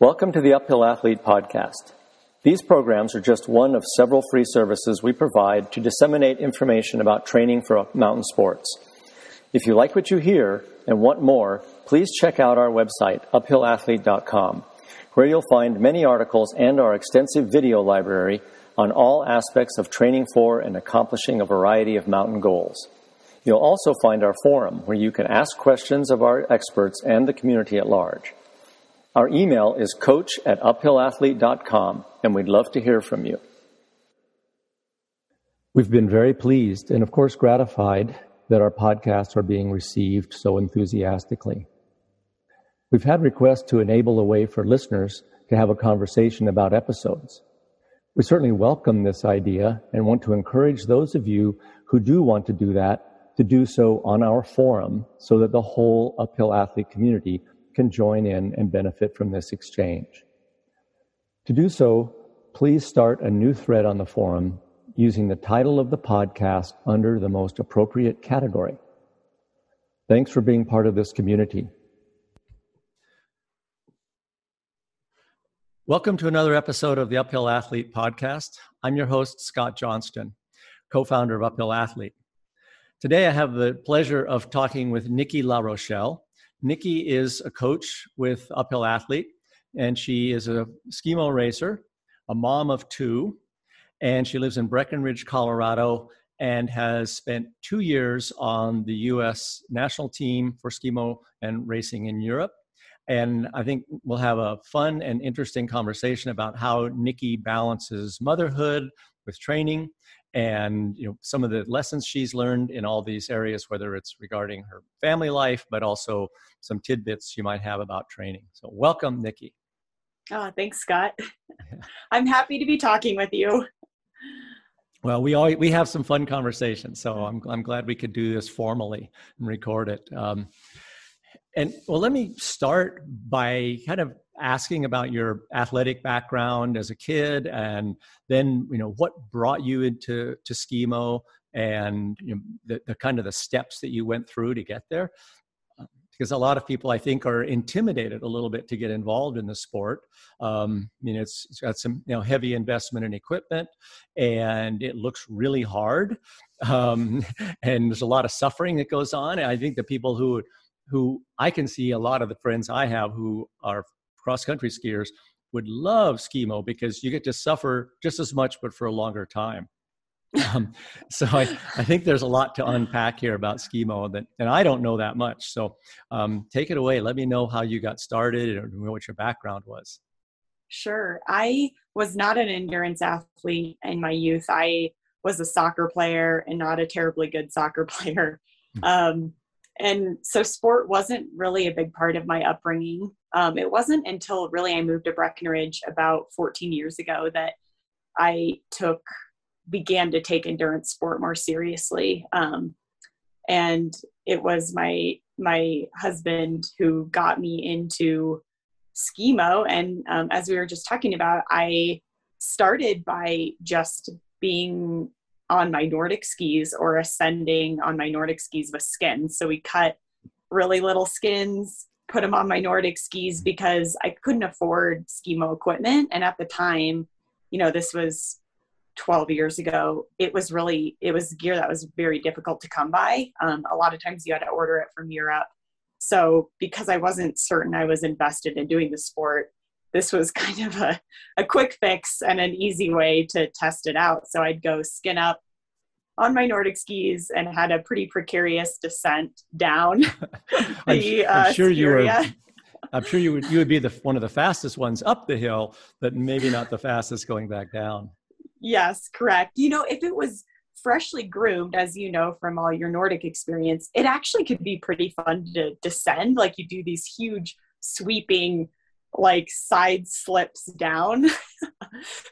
Welcome to the Uphill Athlete podcast. These programs are just one of several free services we provide to disseminate information about training for mountain sports. If you like what you hear and want more, please check out our website, uphillathlete.com, where you'll find many articles and our extensive video library on all aspects of training for and accomplishing a variety of mountain goals. You'll also find our forum, where you can ask questions of our experts and the community at large. Our email is coach@uphillathlete.com, and we'd love to hear from you. We've been very pleased and, of course, gratified that our podcasts are being received so enthusiastically. We've had requests to enable a way for listeners to have a conversation about episodes. We certainly welcome this idea and want to encourage those of you who do want to do that to do so on our forum so that the whole Uphill Athlete community can join in and benefit from this exchange. To do so, please start a new thread on the forum using the title of the podcast under the most appropriate category. Thanks for being part of this community. Welcome to another episode of the Uphill Athlete podcast. I'm your host, Scott Johnston, co-founder of Uphill Athlete. Today, I have the pleasure of talking with Nikki La Rochelle. Nikki is a coach with Uphill Athlete, and she is a skimo racer, a mom of two, and she lives in Breckenridge, Colorado, and has spent 2 years on the U.S. national team for skimo and racing in Europe. And I think we'll have a fun and interesting conversation about how Nikki balances motherhood with training and, you know, some of the lessons she's learned in all these areas, whether it's regarding her family life, but also some tidbits you might have about training. So welcome, Nikki. Oh, thanks, Scott. Yeah. I'm happy to be talking with you. Well, we have some fun conversations, so I'm glad we could do this formally and record it. And well, let me start by kind of asking about your athletic background as a kid, and then, you know, what brought you into skimo, and, you know, the kind of the steps that you went through to get there. Because a lot of people, I think, are intimidated a little bit to get involved in the sport. I mean, it's got some, you know, heavy investment in equipment, and it looks really hard, and there's a lot of suffering that goes on. And I think the people who I can see, a lot of the friends I have who are cross-country skiers would love skimo because you get to suffer just as much, but for a longer time. So I think there's a lot to unpack here about skimo, and I don't know that much. So take it away. Let me know how you got started and what your background was. Sure. I was not an endurance athlete in my youth. I was a soccer player, and not a terribly good soccer player. And so sport wasn't really a big part of my upbringing. It wasn't until really I moved to Breckenridge about 14 years ago that I began to take endurance sport more seriously. And it was my husband who got me into skimo. And as we were just talking about, I started by just being on my Nordic skis, or ascending on my Nordic skis with skins. So we cut really little skins, put them on my Nordic skis because I couldn't afford skimo equipment. And at the time, you know, this was 12 years ago, it was gear that was very difficult to come by. A lot of times you had to order it from Europe. So because I wasn't certain I was invested in doing the sport, this was kind of a quick fix and an easy way to test it out. So I'd go skin up on my Nordic skis and had a pretty precarious descent down. I'm sure you would be one of the fastest ones up the hill, but maybe not the fastest going back down. Yes, correct. You know, if it was freshly groomed, as you know from all your Nordic experience, it actually could be pretty fun to descend. Like, you do these huge sweeping, like, side slips down.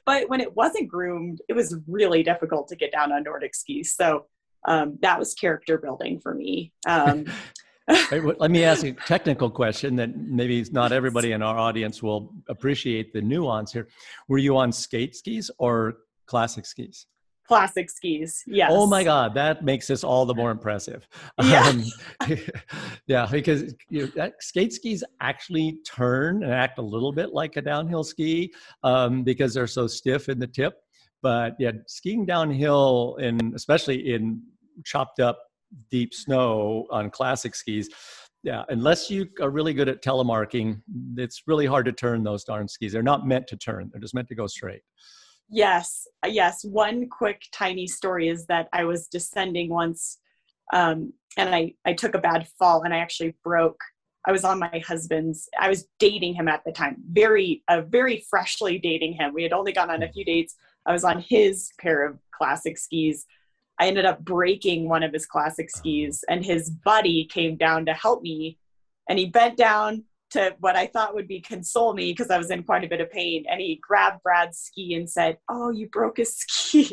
But when it wasn't groomed, it was really difficult to get down on Nordic skis. So that was character building for me. Let me ask a technical question that maybe not everybody in our audience will appreciate the nuance here. Were you on skate skis or classic skis? plastic skis. Yes. Oh my God. That makes this all the more impressive. Yeah. Yeah, because skate skis actually turn and act a little bit like a downhill ski because they're so stiff in the tip. But yeah, skiing downhill, and especially in chopped up deep snow on classic skis, yeah, unless you are really good at telemarking, it's really hard to turn those darn skis. They're not meant to turn. They're just meant to go straight. Yes. Yes. One quick tiny story is that I was descending once and I took a bad fall and I actually broke. I was on my husband's, I was dating him at the time, very freshly dating him. We had only gone on a few dates. I was on his pair of classic skis. I ended up breaking one of his classic skis and his buddy came down to help me and he bent down to what I thought would be console me because I was in quite a bit of pain, and he grabbed Brad's ski and said, "Oh, you broke his ski."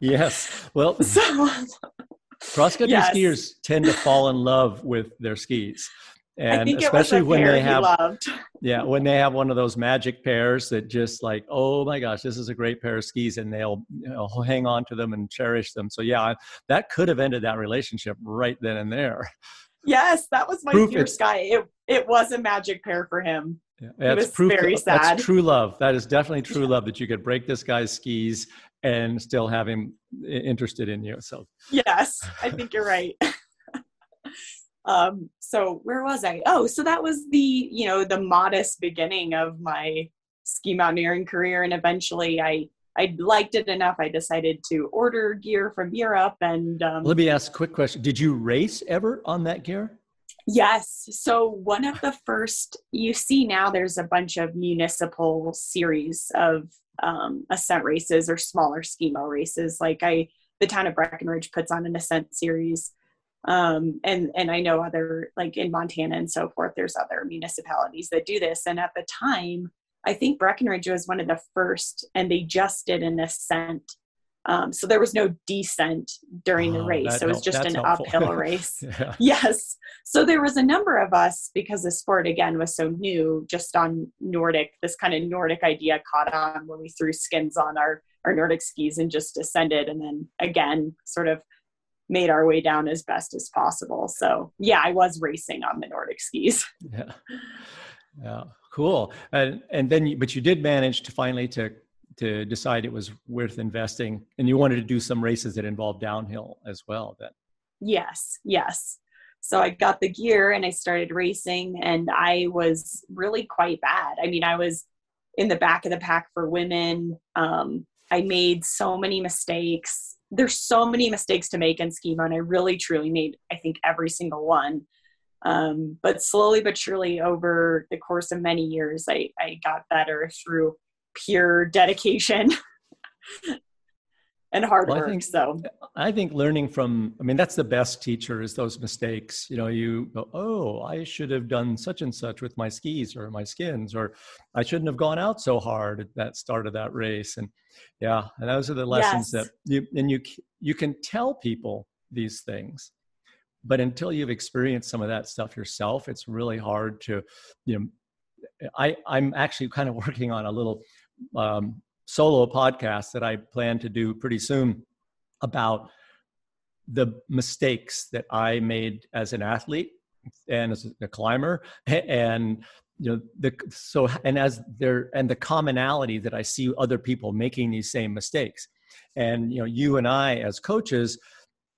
Yes. Well, cross-country skiers tend to fall in love with their skis. And especially when they have, when they have one of those magic pairs that just like, oh my gosh, this is a great pair of skis, and they'll hang on to them and cherish them. So yeah, that could have ended that relationship right then and there. Yes, that was my fierce guy. It was a magic pair for him. Yeah, that's proof. Very sad. That's true love. That is definitely true love, that you could break this guy's skis and still have him interested in you. So yes, I think you're right. So where was I? Oh, so that was the, the modest beginning of my ski mountaineering career. And eventually I liked it enough. I decided to order gear from Europe. And let me ask a quick question. Did you race ever on that gear? Yes. So one of the first, you see now there's a bunch of municipal series of ascent races or smaller skimo races. Like the town of Breckenridge puts on an ascent series. And I know other, like in Montana and so forth, there's other municipalities that do this. And at the time, I think Breckenridge was one of the first, and they just did an ascent. So there was no descent during the race. So it was just an uphill race. Yeah. Yes. So there was a number of us, because the sport again was so new, just on Nordic, this kind of Nordic idea caught on when we threw skins on our Nordic skis and just ascended. And then again, sort of made our way down as best as possible. So yeah, I was racing on the Nordic skis. Yeah. Yeah. Cool. And then, but you did manage to finally to decide it was worth investing, and you wanted to do some races that involved downhill as well then. Yes. Yes. So I got the gear and I started racing, and I was really quite bad. I mean, I was in the back of the pack for women. I made so many mistakes. There's so many mistakes to make in skimo, and I really truly made, I think, every single one. But slowly but surely over the course of many years, I got better through pure dedication and hard work. I think learning from, that's the best teacher, is those mistakes. You go, oh, I should have done such and such with my skis or my skins, or I shouldn't have gone out so hard at that start of that race. And yeah, and those are the lessons that you can tell people these things, but until you've experienced some of that stuff yourself, it's really hard to, I'm actually kind of working on a little solo podcast that I plan to do pretty soon about the mistakes that I made as an athlete and as a climber, and the commonality that I see other people making these same mistakes. And you and I as coaches,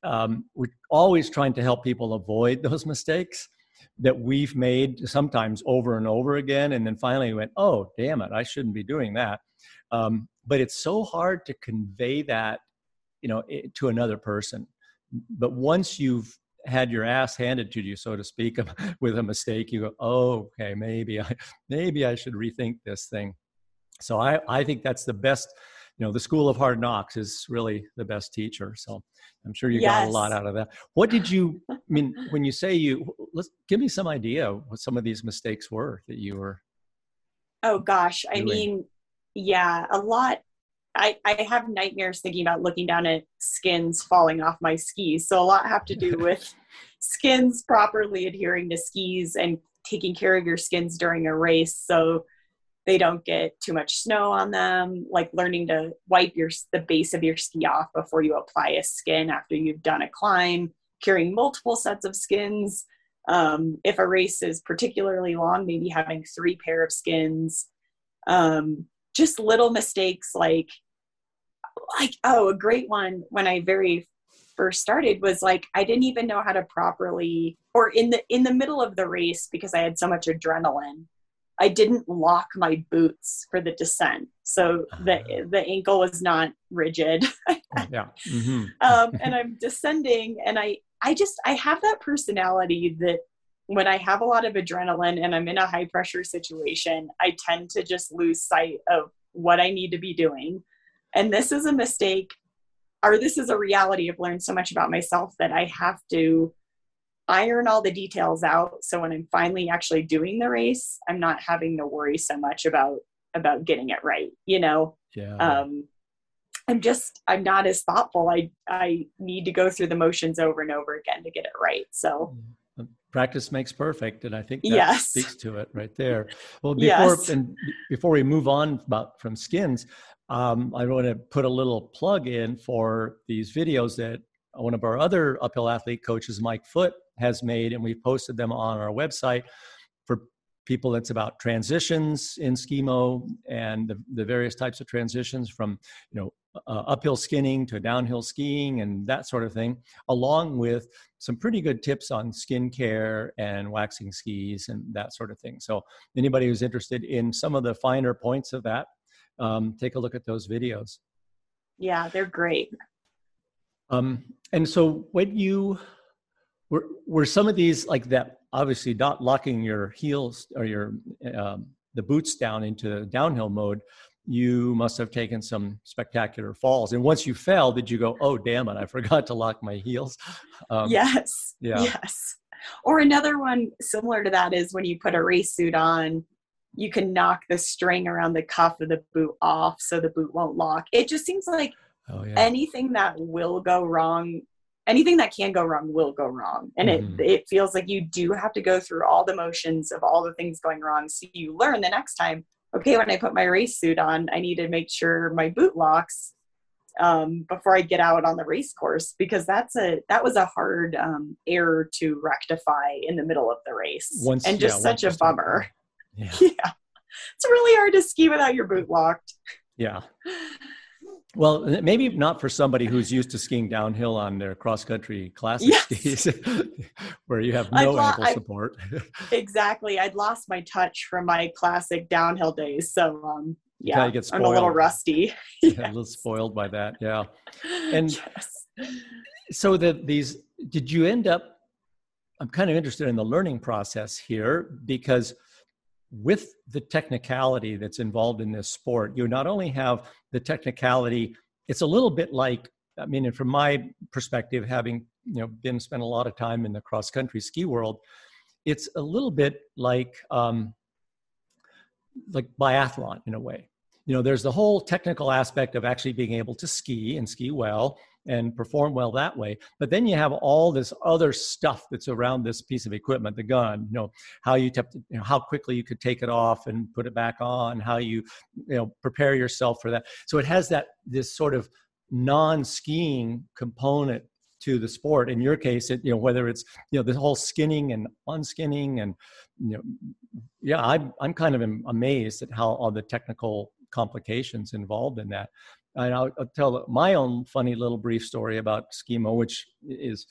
we're always trying to help people avoid those mistakes that we've made, sometimes over and over again. And then finally we went, oh, damn it, I shouldn't be doing that. But it's so hard to convey that, to another person. But once you've had your ass handed to you, so to speak, with a mistake, you go, oh, okay, maybe I should rethink this thing. So I think that's the best, the school of hard knocks is really the best teacher. So I'm sure you got a lot out of that. What did you, when you say give me some idea what some of these mistakes were that you were. Oh gosh. Doing. Yeah, a lot. I have nightmares thinking about looking down at skins falling off my skis. So a lot have to do with skins properly adhering to skis and taking care of your skins during a race. So they don't get too much snow on them, like learning to wipe the base of your ski off before you apply a skin after you've done a climb, carrying multiple sets of skins. If a race is particularly long, maybe having 3 pair of skins. Just little mistakes like, oh, a great one when I very first started was like, I didn't even know how to properly, or in the middle of the race, because I had so much adrenaline, I didn't lock my boots for the descent. So the ankle was not rigid. Yeah. Mm-hmm. And I'm descending, and I have that personality that when I have a lot of adrenaline and I'm in a high pressure situation, I tend to just lose sight of what I need to be doing. And this is a mistake, or this is a reality. I've learned so much about myself that I have to iron all the details out. So when I'm finally actually doing the race, I'm not having to worry so much about getting it right. You know, yeah. I'm not as thoughtful. I need to go through the motions over and over again to get it right. So practice makes perfect. And I think that speaks to it right there. Well, before we move on from skins, I want to put a little plug in for these videos that one of our other uphill athlete coaches, Mike Foote, has made, and we've posted them on our website for people. That's about transitions in skimo and the various types of transitions from, uphill skinning to downhill skiing and that sort of thing, along with some pretty good tips on skin care and waxing skis and that sort of thing. So anybody who's interested in some of the finer points of that, take a look at those videos. Yeah, they're great. And so when you were some of these like that, obviously not locking your heels or your, the boots down into downhill mode, you must have taken some spectacular falls. And once you fell, did you go, oh, damn it, I forgot to lock my heels? Yes. Yeah. Yes. Or another one similar to that is when you put a race suit on, you can knock the string around the cuff of the boot off so the boot won't lock. It just seems like, oh, yeah, anything that will go wrong, anything that can go wrong will go wrong. And it feels like you do have to go through all the motions of all the things going wrong. So you learn the next time, okay, when I put my race suit on, I need to make sure my boot locks before I get out on the race course, because that was a hard error to rectify in the middle of the race. Such a bummer. Yeah. Yeah. It's really hard to ski without your boot locked. Yeah. Well, maybe not for somebody who's used to skiing downhill on their cross-country classic skis, where you have no ankle support. Exactly. I'd lost my touch from my classic downhill days. So, I'm a little rusty. Yes. Yeah, a little spoiled by that, yeah. And so did you end up, I'm kind of interested in the learning process here, because with the technicality that's involved in this sport, you not only have the technicality, it's a little bit like, I mean, and from my perspective, having spent a lot of time in the cross-country ski world, it's a little bit like biathlon in a way. There's the whole technical aspect of actually being able to ski and ski well and perform well that way. But then you have all this other stuff that's around this piece of equipment, the gun, how quickly you could take it off and put it back on, how you prepare yourself for that. So it has this sort of non-skiing component to the sport. In your case, whether it's, the whole skinning and unskinning and, I'm kind of amazed at how all the technical complications involved in that. And I'll tell my own funny little brief story about skimo, which is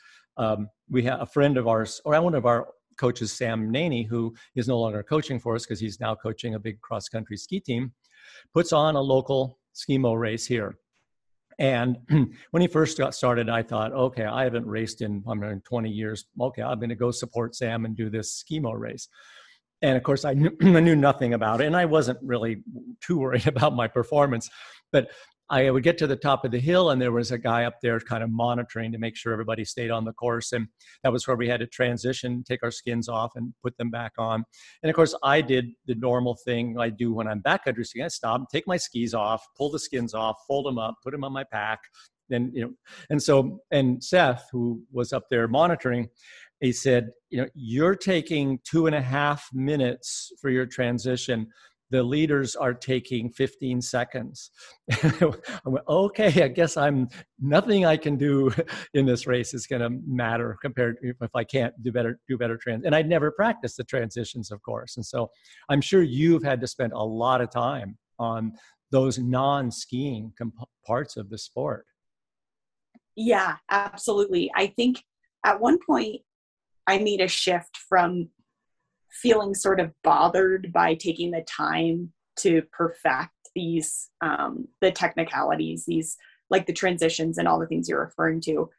we have a friend of ours, or one of our coaches, Sam Naney, who is no longer coaching for us because he's now coaching a big cross-country ski team, puts on a local skimo race here. And when he first got started, I thought, okay, I haven't raced in 20 years. Okay, I'm going to go support Sam and do this skimo race. And of course, I knew nothing about it, and I wasn't really too worried about my performance. But I would get to the top of the hill, and there was a guy up there kind of monitoring to make sure everybody stayed on the course. And that was where we had to transition, take our skins off and put them back on. And of course, I did the normal thing I do when I'm backcountry skiing. I stop, take my skis off, pull the skins off, fold them up, put them on my pack. Then, and Seth, who was up there monitoring, he said, you're taking 2.5 minutes for your transition. the leaders are taking 15 seconds. I went, okay, I guess nothing I can do in this race is going to matter compared to if I can't do better. And I'd never practiced the transitions, of course. And so I'm sure you've had to spend a lot of time on those non-skiing parts of the sport. Yeah, absolutely. I think at one point I made a shift from feeling sort of bothered by taking the time to perfect these, the technicalities, these like the transitions and all the things you're referring to.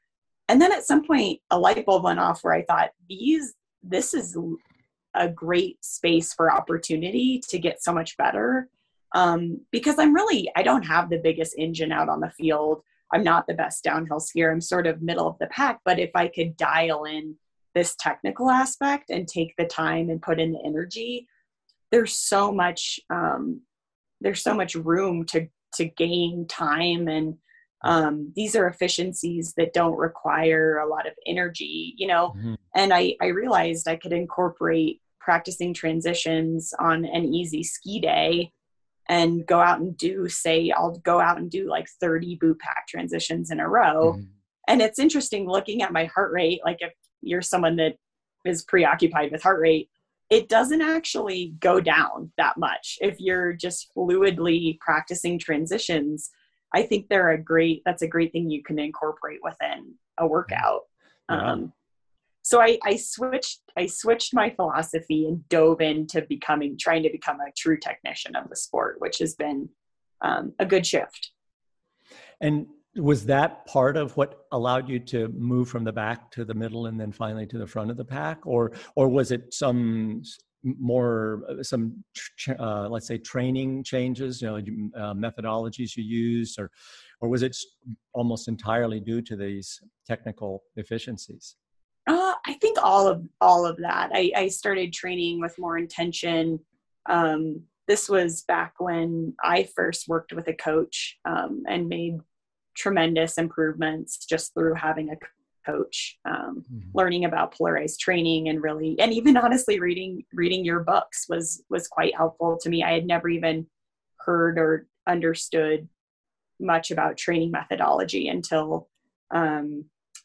And then at some point a light bulb went off where I thought this is a great space for opportunity to get so much better. Because I don't have the biggest engine out on the field. I'm not the best downhill skier. I'm sort of middle of the pack, but if I could dial in this technical aspect and take the time and put in the energy, there's so much room to gain time. And, these are efficiencies that don't require a lot of energy, mm-hmm. And I realized I could incorporate practicing transitions on an easy ski day and go out and do like 30 boot pack transitions in a row. Mm-hmm. And it's interesting looking at my heart rate, like if you're someone that is preoccupied with heart rate, it doesn't actually go down that much. If you're just fluidly practicing transitions, I think that's a great thing you can incorporate within a workout. Yeah. So I switched my philosophy and dove into trying to become a true technician of the sport, which has been a good shift. And was that part of what allowed you to move from the back to the middle and then finally to the front of the pack? Or was it let's say training changes, methodologies you used, or was it almost entirely due to these technical efficiencies? I think all of that. I started training with more intention. This was back when I first worked with a coach, and made tremendous improvements just through having a coach, mm-hmm. learning about polarized training and even honestly reading your books was quite helpful to me. I had never even heard or understood much about training methodology until,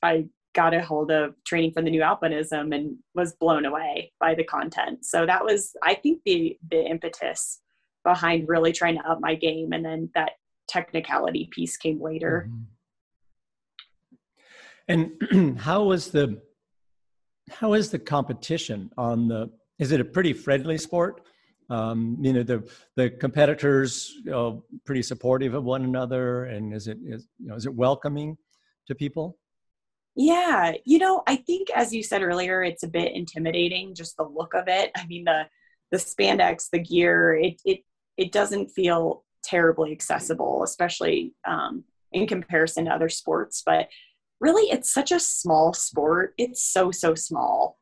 I got a hold of Training for the New Alpinism and was blown away by the content. So that was, I think, the impetus behind really trying to up my game. And then that technicality piece came later. And how is the competition is it a pretty friendly sport? The competitors pretty supportive of one another, and is it welcoming to people? Yeah. I think, as you said earlier, it's a bit intimidating, just the look of it. I mean, the spandex, the gear, it doesn't feel terribly accessible, especially in comparison to other sports. But really, it's such a small sport. It's so, so small,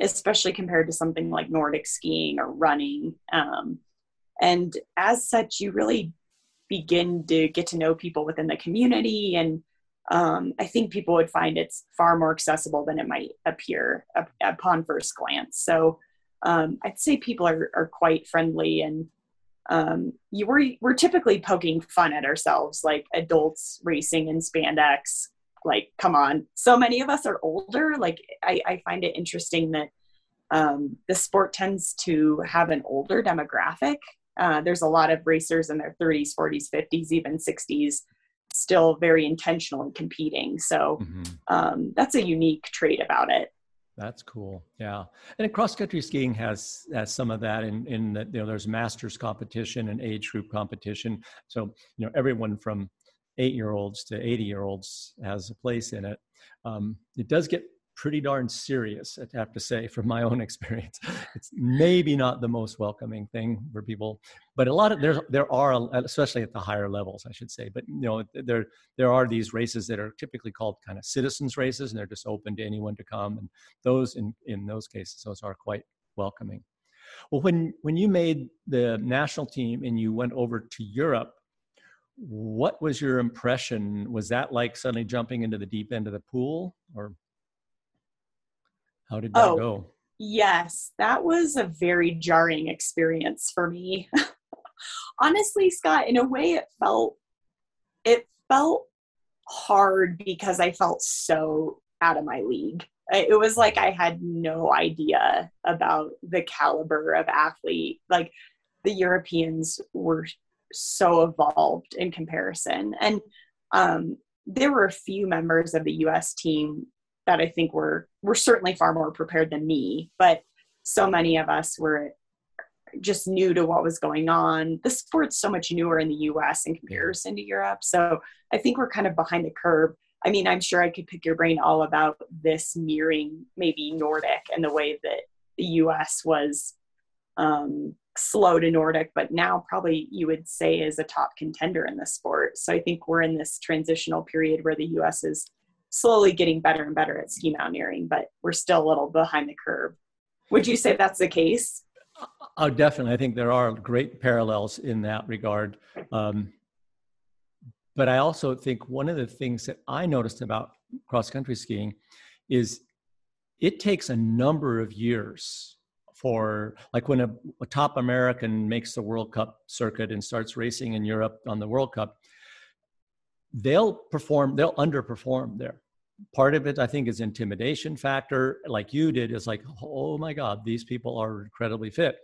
especially compared to something like Nordic skiing or running. And as such, you really begin to get to know people within the community, and I think people would find it's far more accessible than it might appear upon first glance. So I'd say people are quite friendly, and we're typically poking fun at ourselves, like adults racing in spandex. Like, come on. So many of us are older. Like, I find it interesting that the sport tends to have an older demographic. There's a lot of racers in their 30s, 40s, 50s, even 60s, still very intentional in competing. So mm-hmm. That's a unique trait about it. That's cool. Yeah. And cross-country skiing has some of that in that, there's masters competition and age group competition. So, everyone from 8-year-olds to 80-year-olds has a place in it. It does get pretty darn serious, I have to say, from my own experience. It's maybe not the most welcoming thing for people, but there are, especially at the higher levels, I should say, but there are these races that are typically called kind of citizens races, and they're just open to anyone to come. And those, in those cases, those are quite welcoming. Well, when you made the national team and you went over to Europe, what was your impression? Was that like suddenly jumping into the deep end of the pool, or how did that go? Yes, that was a very jarring experience for me. Honestly, Scott, in a way it felt hard because I felt so out of my league. It was like I had no idea about the caliber of athlete. Like the Europeans were so evolved in comparison. And there were a few members of the U.S. team that I think were certainly far more prepared than me, but so many of us were just new to what was going on. The sport's so much newer in the U.S. in comparison to Europe. So I think we're kind of behind the curve. I mean, I'm sure I could pick your brain all about this mirroring maybe Nordic and the way that the U.S. was slow to Nordic, but now probably you would say is a top contender in the sport. So I think we're in this transitional period where the U.S. is slowly getting better and better at ski mountaineering, but we're still a little behind the curve. Would you say that's the case? Oh, definitely. I think there are great parallels in that regard. But I also think one of the things that I noticed about cross-country skiing is it takes a number of years for, like when a top American makes the World Cup circuit and starts racing in Europe on the World Cup, they'll underperform there. Part of it, I think, is intimidation factor, like you did, is like, oh my God, these people are incredibly fit.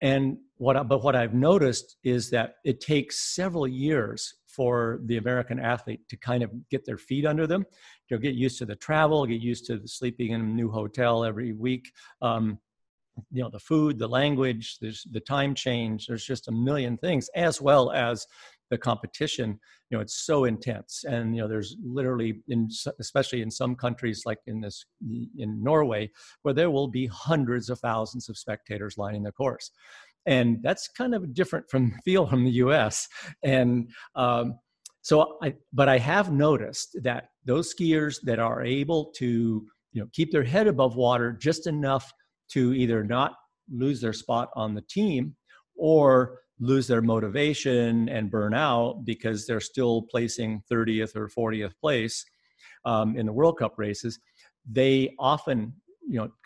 And what I've noticed is that it takes several years for the American athlete to kind of get their feet under them. They'll get used to the travel, get used to the sleeping in a new hotel every week. The food, the language, the time change, there's just a million things, as well as the competition. You know, it's so intense, and there's literally, especially in some countries like in Norway, where there will be hundreds of thousands of spectators lining the course, and that's kind of different feel from the U.S. And I have noticed that those skiers that are able to keep their head above water just enough to either not lose their spot on the team or lose their motivation and burn out because they're still placing 30th or 40th place in the World Cup races, they often,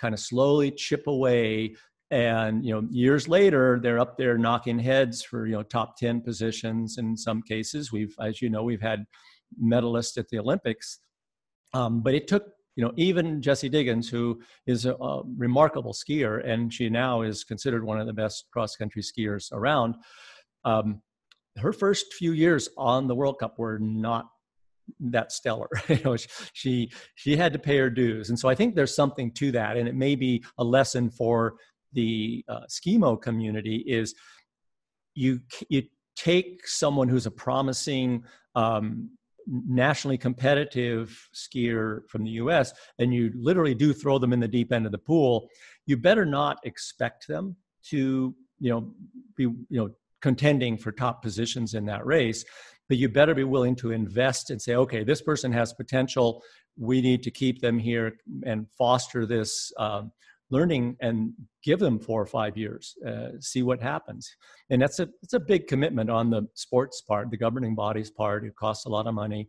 kind of slowly chip away. And, years later, they're up there knocking heads for, top 10 positions. In some cases, we've had medalists at the Olympics. But it took, even Jessie Diggins, who is a remarkable skier, and she now is considered one of the best cross-country skiers around, her first few years on the World Cup were not that stellar. She had to pay her dues. And so I think there's something to that, and it may be a lesson for the skimo community is you take someone who's a promising nationally competitive skier from the U.S. and you literally do throw them in the deep end of the pool. You better not expect them to, be, contending for top positions in that race, but you better be willing to invest and say, okay, this person has potential. We need to keep them here and foster this learning and give them 4 or 5 years, see what happens. And it's a big commitment on the sports part, the governing body's part. It costs a lot of money.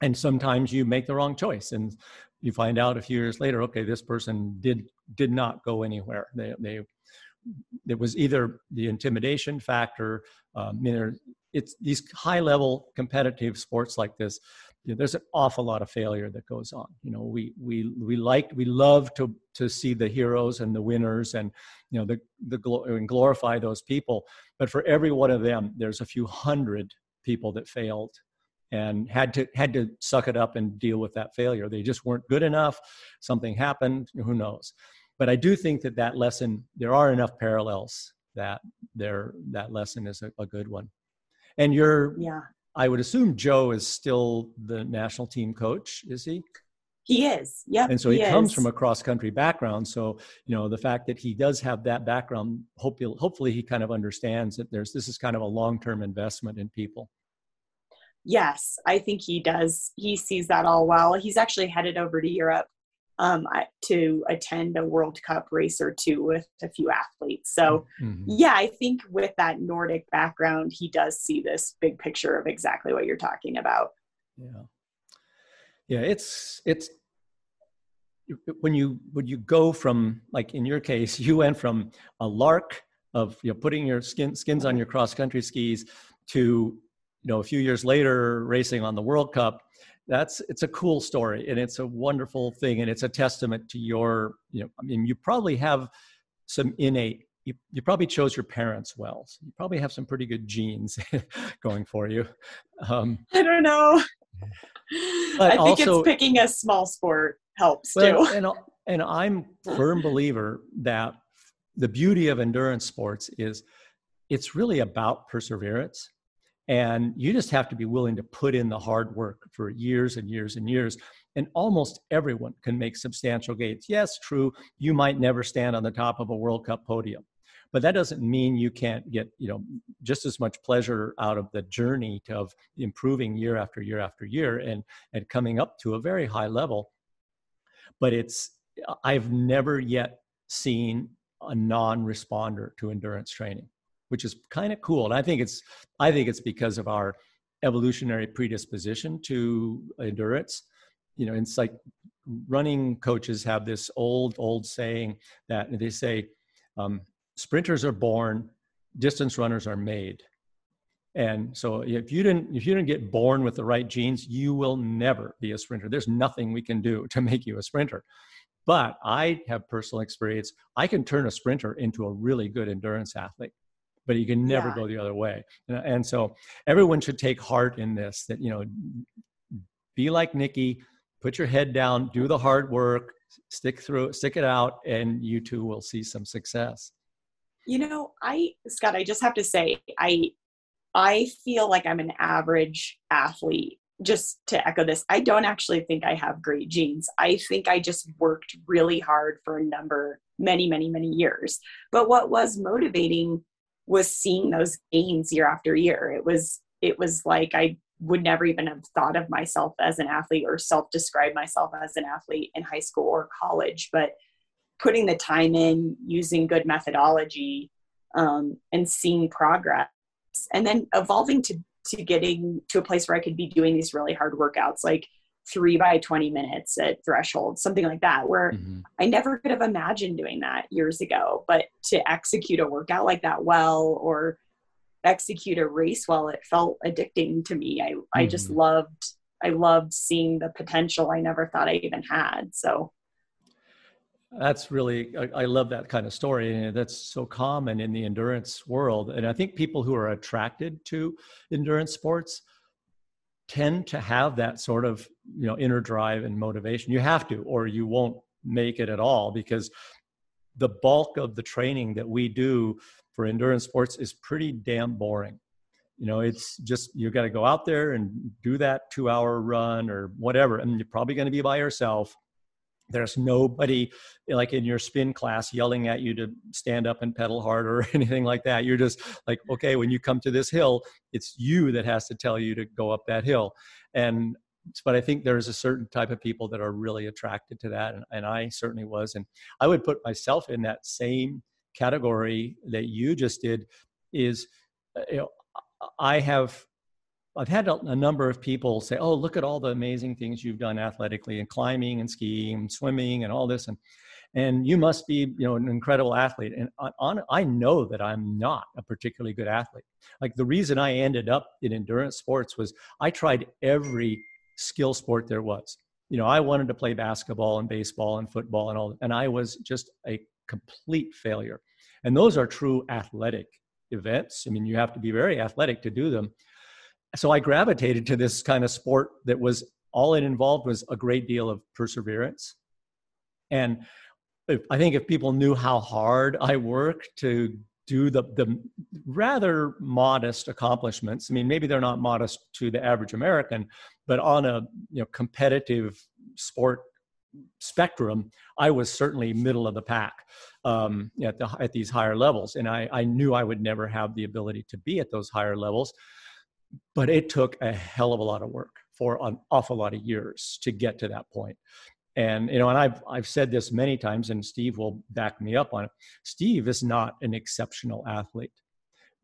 And sometimes you make the wrong choice and you find out a few years later, okay, this person did not go anywhere. It was either the intimidation factor, it's these high level competitive sports like this. There's an awful lot of failure that goes on. We love to see the heroes and the winners and and glorify those people. But for every one of them, there's a few hundred people that failed and had to suck it up and deal with that failure. They just weren't good enough. Something happened. Who knows? But I do think that lesson. There are enough parallels that lesson is a good one. And I would assume Joe is still the national team coach, is he? He is, yeah. And so he comes from a cross-country background. So, the fact that he does have that background, hopefully he kind of understands that this is kind of a long-term investment in people. Yes, I think he does. He sees that all well. He's actually headed over to Europe to attend a World Cup race or two with a few athletes. So I think with that Nordic background, he does see this big picture of exactly what you're talking about. Yeah. Yeah. It's when you go from, like in your case, you went from a lark of, you know, putting your skins on your cross country skis to, you know, a few years later racing on the World Cup. It's a cool story, and it's a wonderful thing, and it's a testament to your, you know, I mean, you probably have some innate, you probably chose your parents well, so you probably have some pretty good genes going for you. I don't know. But I think also, it's picking a small sport helps too. And I'm a firm believer that the beauty of endurance sports is it's really about perseverance. And you just have to be willing to put in the hard work for years and years and years. And almost everyone can make substantial gains. Yes, true, you might never stand on the top of a World Cup podium, but that doesn't mean you can't get, you know, just as much pleasure out of the journey of improving year after year after year and coming up to a very high level. But I've never yet seen a non-responder to endurance training, which is kind of cool. And I think it's because of our evolutionary predisposition to endurance. You know, it's like running coaches have this old saying that they say, sprinters are born, distance runners are made. And so if you didn't get born with the right genes, you will never be a sprinter. There's nothing we can do to make you a sprinter. But I have personal experience. I can turn a sprinter into a really good endurance athlete, but you can never go the other way. And so everyone should take heart in this, that, you know, be like Nikki, put your head down, do the hard work, stick it out, and you too will see some success. You know, Scott, I just have to say, I feel like I'm an average athlete. Just to echo this, I don't actually think I have great genes. I think I just worked really hard for many years. But what was motivating was seeing those gains year after year. It was like I would never even have thought of myself as an athlete or self-described myself as an athlete in high school or college, but putting the time in, using good methodology, and seeing progress, and then evolving to getting to a place where I could be doing these really hard workouts, like 3 by 20 minutes at threshold, something like that, where I never could have imagined doing that years ago. But to execute a workout like that well, or execute a race well, it felt addicting to me. I just loved seeing the potential I never thought I even had. So that's really, I love that kind of story. And that's so common in the endurance world. And I think people who are attracted to endurance sports tend to have that sort of, you know, inner drive and motivation. You have to, or you won't make it at all, because the bulk of the training that we do for endurance sports is pretty damn boring. You know, it's just, you got to go out there and do that 2-hour run or whatever, and you're probably going to be by yourself. There's nobody like in your spin class yelling at you to stand up and pedal harder or anything like that. You're just like, okay, when you come to this hill, it's you that has to tell you to go up that hill. But I think there's a certain type of people that are really attracted to that. And I certainly was. And I would put myself in that same category that you just did. Is, you know, I've had a number of people say, oh, look at all the amazing things you've done athletically, and climbing and skiing and swimming and all this. And you must be, you know, an incredible athlete. And I know that I'm not a particularly good athlete. Like, the reason I ended up in endurance sports was I tried every skill sport there was. You know, I wanted to play basketball and baseball and football and all, and I was just a complete failure. And those are true athletic events. I mean, you have to be very athletic to do them. So I gravitated to this kind of sport that was, all it involved was a great deal of perseverance. And I think if people knew how hard I worked to do the rather modest accomplishments, I mean, maybe they're not modest to the average American, but on a, you know, competitive sport spectrum, I was certainly middle of the pack at these higher levels. And I knew I would never have the ability to be at those higher levels. But it took a hell of a lot of work for an awful lot of years to get to that point. And, you know, and I've said this many times, and Steve will back me up on it. Steve is not an exceptional athlete,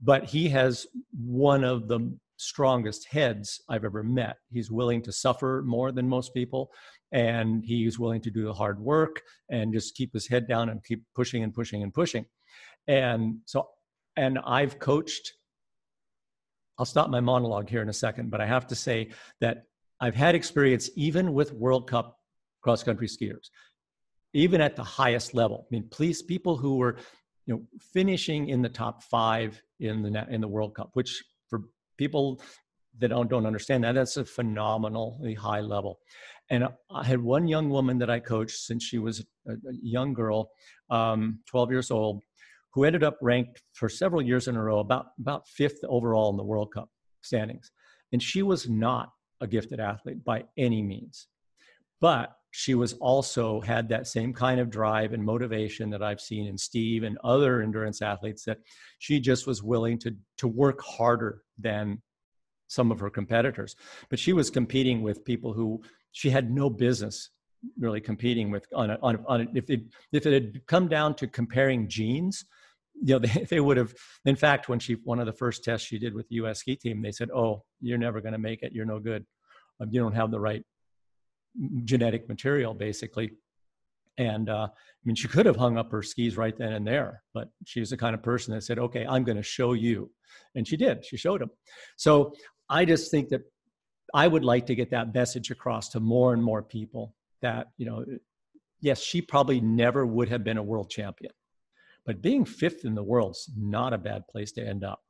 but he has one of the strongest heads I've ever met. He's willing to suffer more than most people. and he was willing to do the hard work and just keep his head down and keep pushing and pushing and pushing. And so, and I've coached, I'll stop my monologue here in a second, but I have to say that I've had experience even with World Cup cross-country skiers, even at the highest level. I mean, please, people who were, you know, finishing in the top five in the World Cup, which for people that don't understand that, that's a phenomenally high level. And I had one young woman that I coached since she was a young girl, 12 years old, who ended up ranked for several years in a row, about fifth overall in the World Cup standings. And she was not a gifted athlete by any means, but she was also had that same kind of drive and motivation that I've seen in Steve and other endurance athletes, that she just was willing to work harder than some of her competitors. But she was competing with people who she had no business really competing with if it had come down to comparing genes, you know, they would have. In fact, when one of the first tests she did with the U.S. ski team, they said, "Oh, you're never going to make it. You're no good. You don't have the right genetic material," basically. And I mean, she could have hung up her skis right then and there, but she was the kind of person that said, "Okay, I'm going to show you," and she did. She showed them. So I just think that I would like to get that message across to more and more people. That, you know, yes, she probably never would have been a world champion, but being fifth in the world's not a bad place to end up.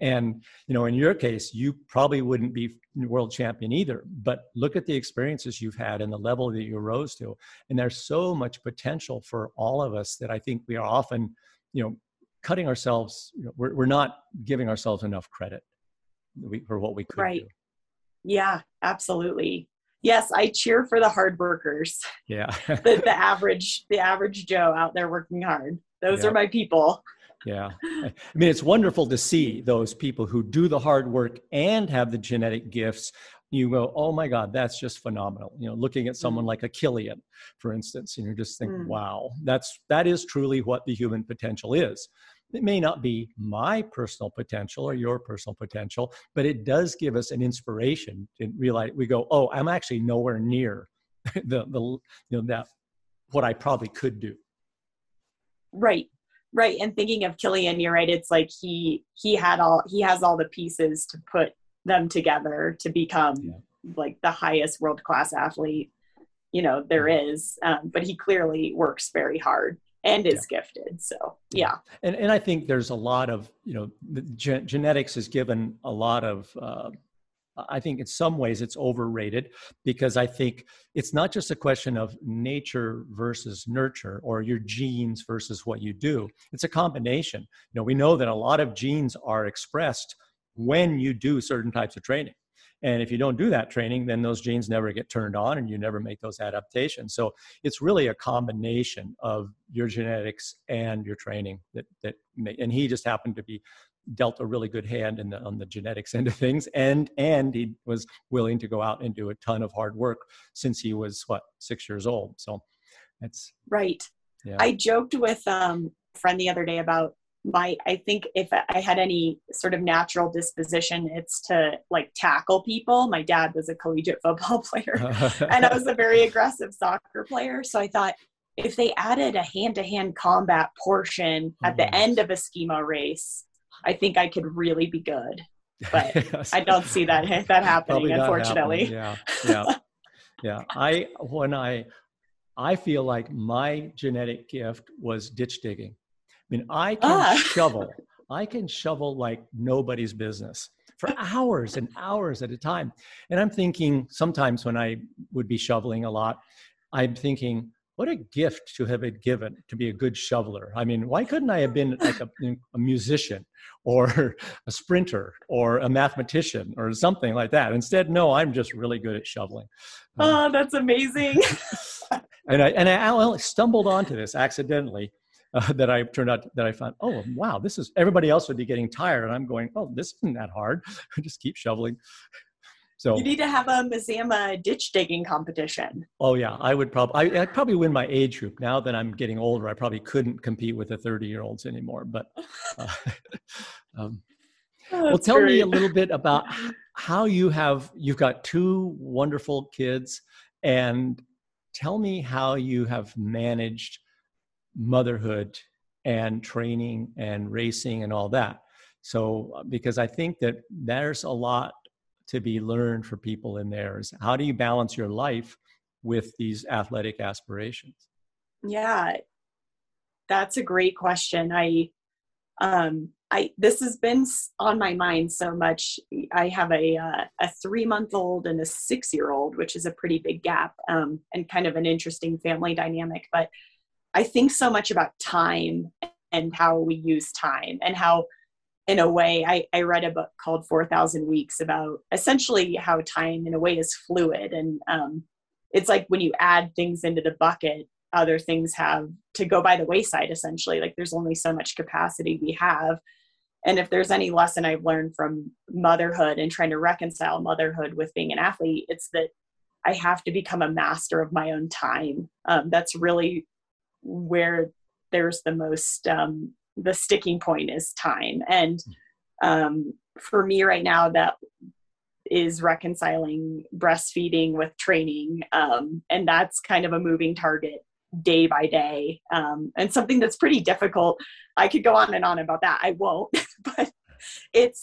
And, you know, in your case, you probably wouldn't be world champion either, but look at the experiences you've had and the level that you rose to. And there's so much potential for all of us that I think we are often, you know, cutting ourselves. You know, we're not giving ourselves enough credit for what we could do. Yeah, absolutely. Yes, I cheer for the hard workers. Yeah. the average Joe out there working hard. Those are my people. Yeah. I mean, it's wonderful to see those people who do the hard work and have the genetic gifts. You go, oh my God, that's just phenomenal. You know, looking at someone like a Kilian, for instance, and you're just thinking, wow, that is truly what the human potential is. It may not be my personal potential or your personal potential, but it does give us an inspiration to realize we go, oh, I'm actually nowhere near the you know, that what I probably could do. Right. Right. And thinking of Kilian, you're right. It's like he has all the pieces to put them together to become like the highest world class athlete, you know, there is, but he clearly works very hard and is gifted. So, And I think there's a lot of, you know, the genetics has given a lot of, I think in some ways it's overrated, because I think it's not just a question of nature versus nurture or your genes versus what you do. It's a combination. You know, we know that a lot of genes are expressed when you do certain types of training. And if you don't do that training, then those genes never get turned on and you never make those adaptations. So it's really a combination of your genetics and your training and he just happened to be dealt a really good hand on the genetics end of things. And he was willing to go out and do a ton of hard work since he was 6 years old. So that's right. Yeah. I joked with a friend the other day about I think if I had any sort of natural disposition, it's to like tackle people. My dad was a collegiate football player and I was a very aggressive soccer player. So I thought if they added a hand-to-hand combat portion at the end of a skimo race, I think I could really be good, but yes. I don't see that happening, unfortunately. Yeah. I feel like my genetic gift was ditch digging. I mean, I can shovel like nobody's business for hours and hours at a time. And I'm thinking sometimes when I would be shoveling a lot, I'm thinking, what a gift to have been given to be a good shoveler. I mean, why couldn't I have been like a musician or a sprinter or a mathematician or something like that? Instead, no, I'm just really good at shoveling. Oh, that's amazing. And I stumbled onto this accidentally. I found, oh, wow, this is, everybody else would be getting tired. And I'm going, oh, this isn't that hard. I just keep shoveling. So you need to have a Mazama ditch digging competition. Oh yeah. I'd probably win my age group. Now that I'm getting older, I probably couldn't compete with the 30-year-olds anymore, but, tell me a little bit about how you've got two wonderful kids and Tell me how you have managed motherhood and training and racing and all that. So, because I think that there's a lot to be learned for people in there is how do you balance your life with these athletic aspirations? Yeah, that's a great question. This has been on my mind so much. I have a 3-month-old and a 6-year-old, which is a pretty big gap, and kind of an interesting family dynamic. But I think so much about time and how we use time and how, in a way, I read a book called 4,000 Weeks about essentially how time in a way is fluid. And it's like when you add things into the bucket, other things have to go by the wayside, essentially. Like there's only so much capacity we have. And if there's any lesson I've learned from motherhood and trying to reconcile motherhood with being an athlete, it's that I have to become a master of my own time. That's really where there's the most, the sticking point is time. And for me right now, that is reconciling breastfeeding with training. And that's kind of a moving target day by day. And something that's pretty difficult. I could go on and on about that. I won't, but it's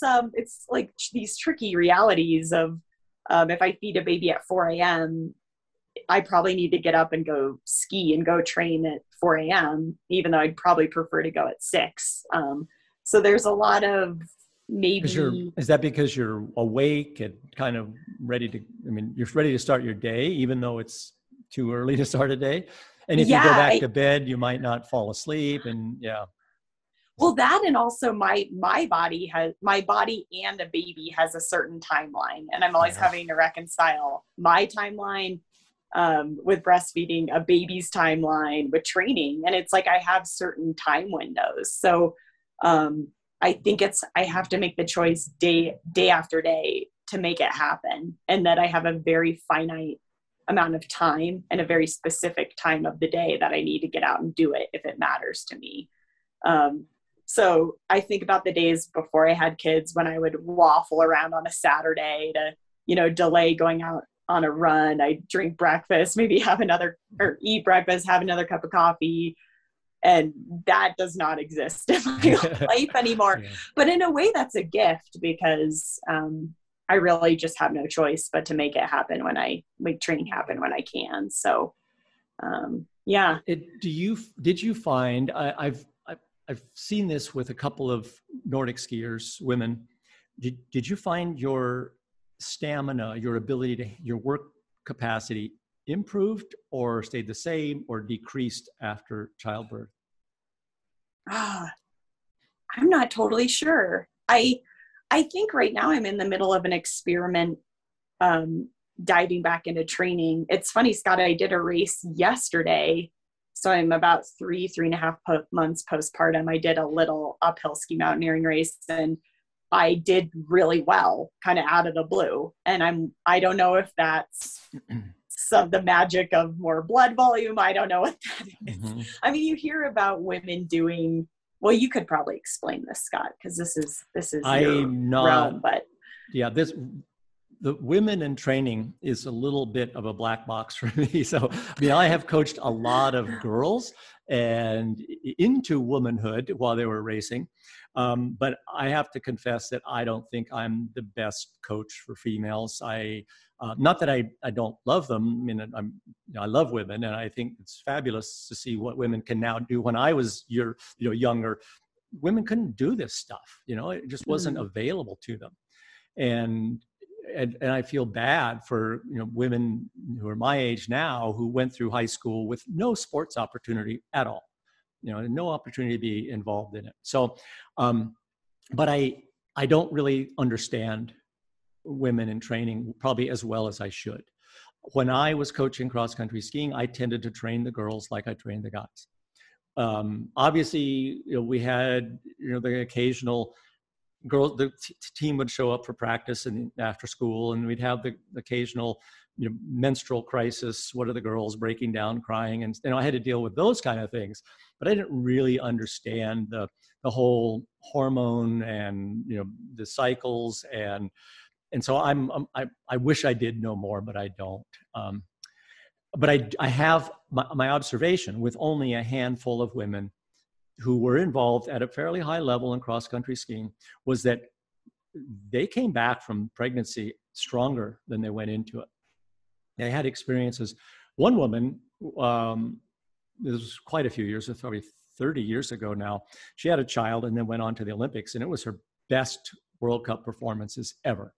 like these tricky realities of, if I feed a baby at 4 a.m., I probably need to get up and go ski and go train at 4 a.m., even though I'd probably prefer to go at 6. So there's a lot of maybe. Is that because you're awake and kind of ready to, I mean, you're ready to start your day, even though it's too early to start a day? And if you go back to bed, you might not fall asleep. And yeah. Well, that, and also my body and a baby has a certain timeline, and I'm always having to reconcile my timeline with breastfeeding, a baby's timeline with training. And it's like, I have certain time windows. So I think I have to make the choice day after day to make it happen. And that I have a very finite amount of time and a very specific time of the day that I need to get out and do it if it matters to me. So I think about the days before I had kids when I would waffle around on a Saturday to, delay going out on a run. I drink breakfast, maybe eat breakfast, have another cup of coffee. And that does not exist in my life anymore. Yeah. But in a way that's a gift, because I really just have no choice but to make it happen when I make training happen when I can. So yeah. Did you find, I've seen this with a couple of Nordic skiers, women. Did you find your stamina, your ability to, your work capacity improved or stayed the same or decreased after childbirth? I'm not totally sure. I think right now I'm in the middle of an experiment, diving back into training. It's funny, Scott, I did a race yesterday. So I'm about three and a half months postpartum. I did a little uphill ski mountaineering race, and I did really well, kind of out of the blue. And I don't know if that's some of the magic of more blood volume. I don't know what that is. Mm-hmm. I mean, you hear about women doing, well, you could probably explain this, Scott, because this is I'm not, realm, but yeah, the women in training is a little bit of a black box for me. So I mean, I have coached a lot of girls and into womanhood while they were racing. But I have to confess that I don't think I'm the best coach for females. Not that I don't love them. I mean, I love women, and I think it's fabulous to see what women can now do. When I was younger, women couldn't do this stuff. It just wasn't available to them. And I feel bad for women who are my age now who went through high school with no sports opportunity at all, no opportunity to be involved in it. So, but I don't really understand women in training probably as well as I should. When I was coaching cross-country skiing, I tended to train the girls like I trained the guys. Obviously, we had the occasional girls, the team would show up for practice and after school, and we'd have the occasional menstrual crisis. What are the girls breaking down, crying? And I had to deal with those kind of things, but I didn't really understand the whole hormone and the cycles, and so I wish I did know more, but I don't. But I have my observation with only a handful of women who were involved at a fairly high level in cross-country skiing was that they came back from pregnancy stronger than they went into it. They had experiences. One woman, this was quite a few years, probably 30 years ago now, she had a child and then went on to the Olympics, and it was her best World Cup performances ever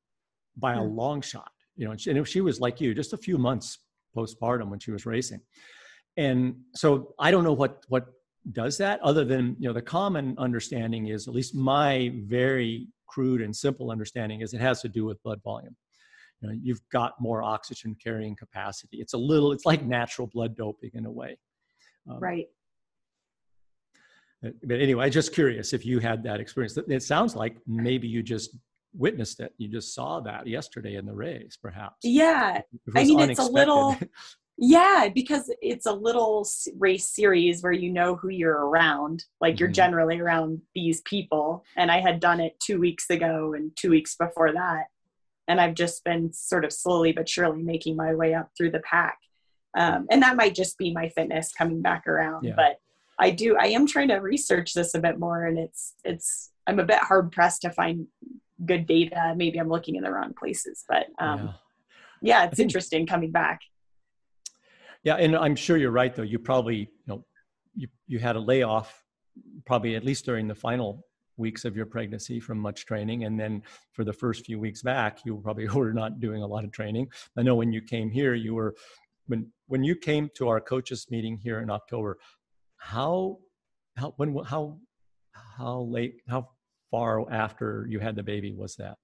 by a long shot. You know, and she was like you, just a few months postpartum when she was racing. And so I don't know what does that, other than, you know, the common understanding is, at least my very crude and simple understanding is, it has to do with blood volume. You know, you've got more oxygen carrying capacity. It's a little, it's like natural blood doping in a way. Right. But anyway, I'm just curious if you had that experience. It sounds like maybe you just witnessed it. You just saw that yesterday in the race, perhaps. Yeah. I mean, unexpected. It's a little... Yeah, because it's a little race series where you know who you're around, like you're generally around these people. And I had done it 2 weeks ago and 2 weeks before that. And I've just been sort of slowly but surely making my way up through the pack. And that might just be my fitness coming back around. Yeah. But I am trying to research this a bit more, and I'm a bit hard pressed to find good data. Maybe I'm looking in the wrong places, but yeah, it's interesting coming back. Yeah, and I'm sure you're right, though. You probably, you had a layoff probably at least during the final weeks of your pregnancy from much training. And then for the first few weeks back, you probably were not doing a lot of training. I know when you came here, you were, when you came to our coaches meeting here in October, how far after you had the baby was that?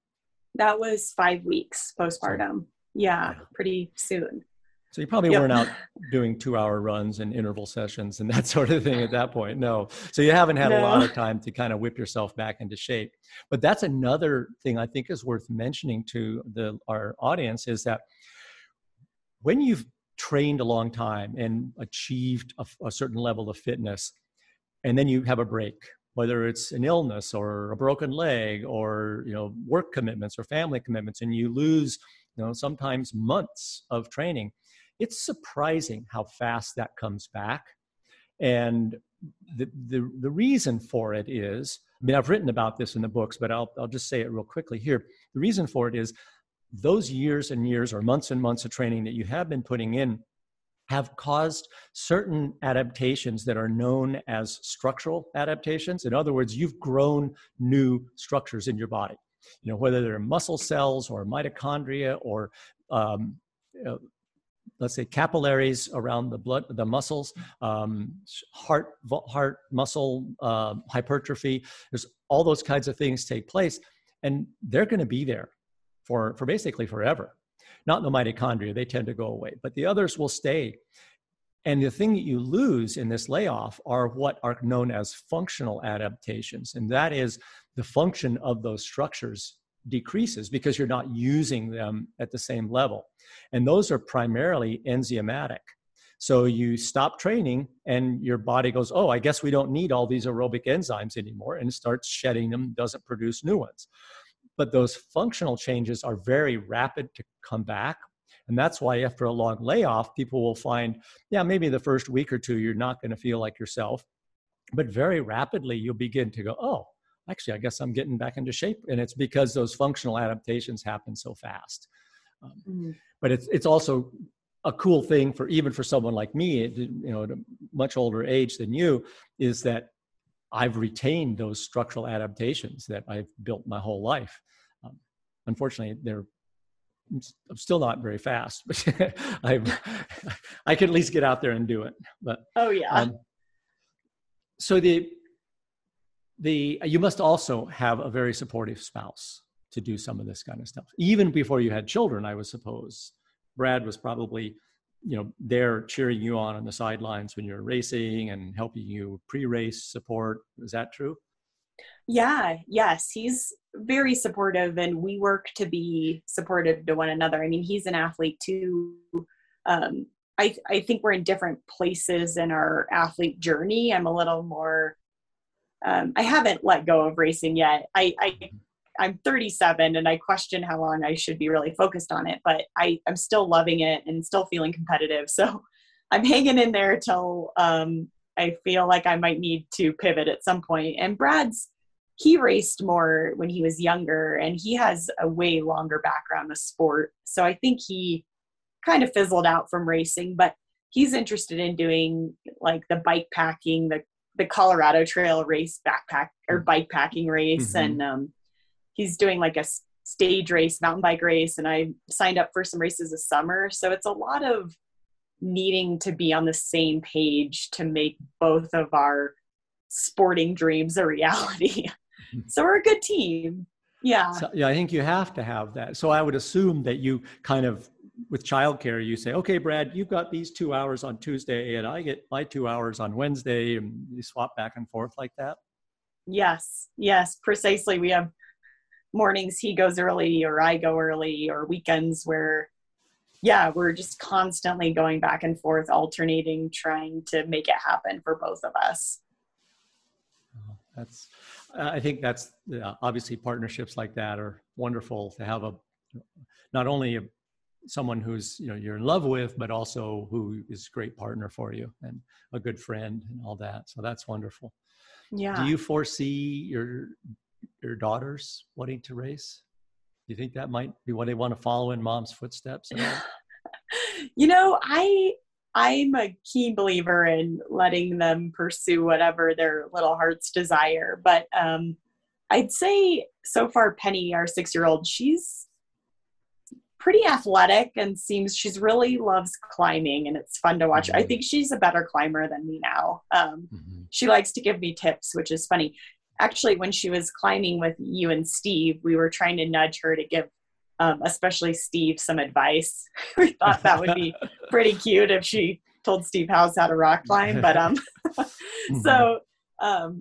That was 5 weeks postpartum. Yeah, pretty soon. So you probably weren't out doing 2-hour runs and interval sessions and that sort of thing at that point. No. So you haven't had a lot of time to kind of whip yourself back into shape. But that's another thing I think is worth mentioning to our audience, is that when you've trained a long time and achieved a certain level of fitness, and then you have a break, whether it's an illness or a broken leg or, you know, work commitments or family commitments, and you lose, you know, sometimes months of training, it's surprising how fast that comes back. And the reason for it is, I mean, I've written about this in the books, but I'll just say it real quickly here. The reason for it is those years and years or months and months of training that you have been putting in have caused certain adaptations that are known as structural adaptations. In other words, you've grown new structures in your body, you know, whether they're muscle cells or mitochondria or, let's say, capillaries around the blood, the muscles, heart muscle hypertrophy. There's all those kinds of things take place, and they're going to be there for basically forever. Not the mitochondria, they tend to go away, but the others will stay. And the thing that you lose in this layoff are what are known as functional adaptations. And that is the function of those structures decreases because you're not using them at the same level. And those are primarily enzymatic. So you stop training and your body goes, oh, I guess we don't need all these aerobic enzymes anymore, and starts shedding them, doesn't produce new ones. But those functional changes are very rapid to come back. And that's why after a long layoff, people will find, yeah, maybe the first week or two, you're not going to feel like yourself, but very rapidly you'll begin to go, oh, actually, I guess I'm getting back into shape. And it's because those functional adaptations happen so fast. But it's also a cool thing even for someone like me, you know, at a much older age than you, is that I've retained those structural adaptations that I've built my whole life. Unfortunately, I'm still not very fast, but I can at least get out there and do it. But so the you must also have a very supportive spouse to do some of this kind of stuff. Even before you had children, I would suppose Brad was probably, you know, there cheering you on the sidelines when you're racing and helping you pre-race support. Is that true? Yeah. Yes. He's very supportive, and we work to be supportive to one another. I mean, he's an athlete too. I think we're in different places in our athlete journey. I'm a little more, I haven't let go of racing yet. I I'm 37 and I question how long I should be really focused on it, but I'm still loving it and still feeling competitive. So I'm hanging in there till I feel like I might need to pivot at some point. And he raced more when he was younger, and he has a way longer background with sport. So I think he kind of fizzled out from racing, but he's interested in doing like the bike packing, the Colorado Trail race backpack or bike packing race. Mm-hmm. And he's doing like a stage race, mountain bike race. And I signed up for some races this summer. So it's a lot of needing to be on the same page to make both of our sporting dreams a reality. So we're a good team. Yeah. So, yeah. I think you have to have that. So I would assume that you kind of, with childcare, you say, okay, Brad, you've got these 2 hours on Tuesday and I get my 2 hours on Wednesday, and you swap back and forth like that. Yes. Yes, precisely. We have mornings he goes early or I go early, or weekends where, yeah, we're just constantly going back and forth, alternating, trying to make it happen for both of us. That's, I think that's obviously partnerships like that are wonderful to have, a, not only someone who's, you know, you're in love with, but also who is a great partner for you and a good friend and all that. So that's wonderful. Yeah. Do you foresee your daughters wanting to race? Do you think that might be what they want to follow in mom's footsteps? You know, I'm a keen believer in letting them pursue whatever their little hearts desire. But I'd say so far, Penny, our 6-year-old, she's pretty athletic and she really loves climbing, and it's fun to watch. Mm-hmm. I think she's a better climber than me now. Mm-hmm. She likes to give me tips, which is funny. Actually, when she was climbing with you and Steve, we were trying to nudge her to give especially Steve some advice. We thought that would be pretty cute if she told Steve House how to rock climb, but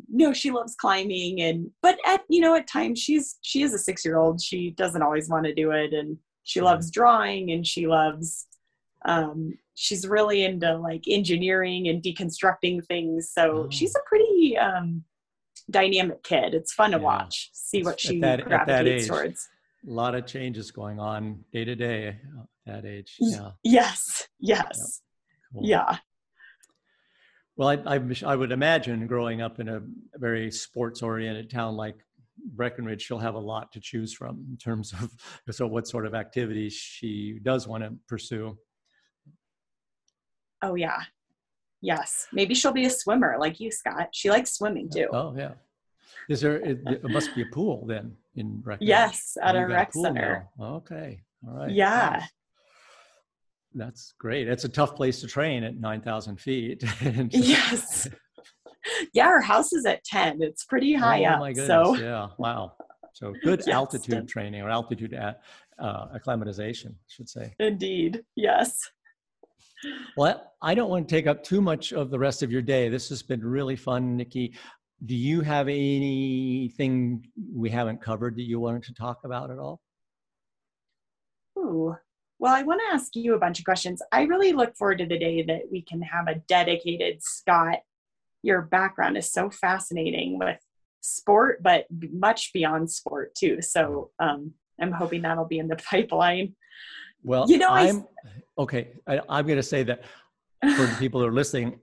no, she loves climbing, but at times she is a 6-year-old. She doesn't always want to do it, and she loves drawing, and she loves she's really into like engineering and deconstructing things. So she's a pretty dynamic kid. It's fun to watch, see what she gravitates towards. A lot of changes going on day to day at that age. Yeah. Yes. Yes. Yeah. Cool. Yeah. Well, I would imagine growing up in a very sports oriented town like Breckenridge, she'll have a lot to choose from in terms of what sort of activities she does want to pursue. Oh yeah. Yes. Maybe she'll be a swimmer like you, Scott. She likes swimming too. Oh yeah. Is there? It must be a pool then in Breckenridge. Yes, at a rec center. Now. Okay, all right. Yeah, nice. That's great. It's a tough place to train at 9,000 feet. Yes. Yeah, our house is at 10. It's pretty high up. Oh my goodness! So. Yeah. Wow. So good altitude training or altitude acclimatization, I should say. Indeed. Yes. Well, I don't want to take up too much of the rest of your day. This has been really fun, Nikki. Do you have anything we haven't covered that you wanted to talk about at all? Ooh, well, I want to ask you a bunch of questions. I really look forward to the day that we can have a dedicated Scott. Your background is so fascinating with sport, but much beyond sport too. So I'm hoping that'll be in the pipeline. Well, you know, I'm going to say that for the people who are listening,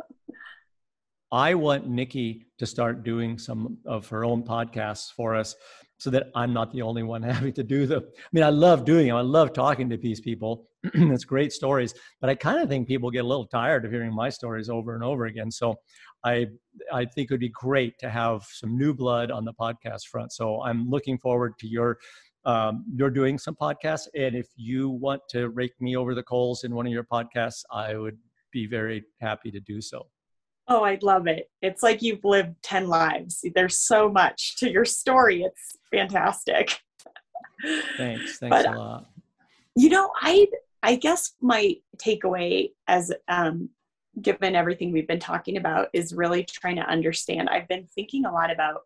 I want Nikki to start doing some of her own podcasts for us so that I'm not the only one having to do them. I mean, I love doing them. I love talking to these people. It's great stories, but I kind of think people get a little tired of hearing my stories over and over again. So I think it would be great to have some new blood on the podcast front. So I'm looking forward to you're doing some podcasts. And if you want to rake me over the coals in one of your podcasts, I would be very happy to do so. Oh, I love it. It's like you've lived 10 lives. There's so much to your story. It's fantastic. Thanks. Thanks a lot. You know, I guess my takeaway as given everything we've been talking about is really trying to understand. I've been thinking a lot about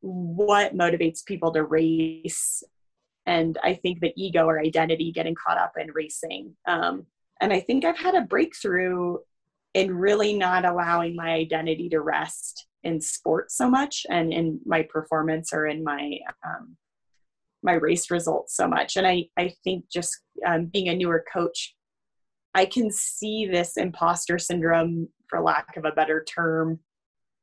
what motivates people to race. And I think that ego or identity getting caught up in racing. And I think I've had a breakthrough in really not allowing my identity to rest in sports so much and in my performance or in my my race results so much. And I think just being a newer coach, I can see this imposter syndrome, for lack of a better term,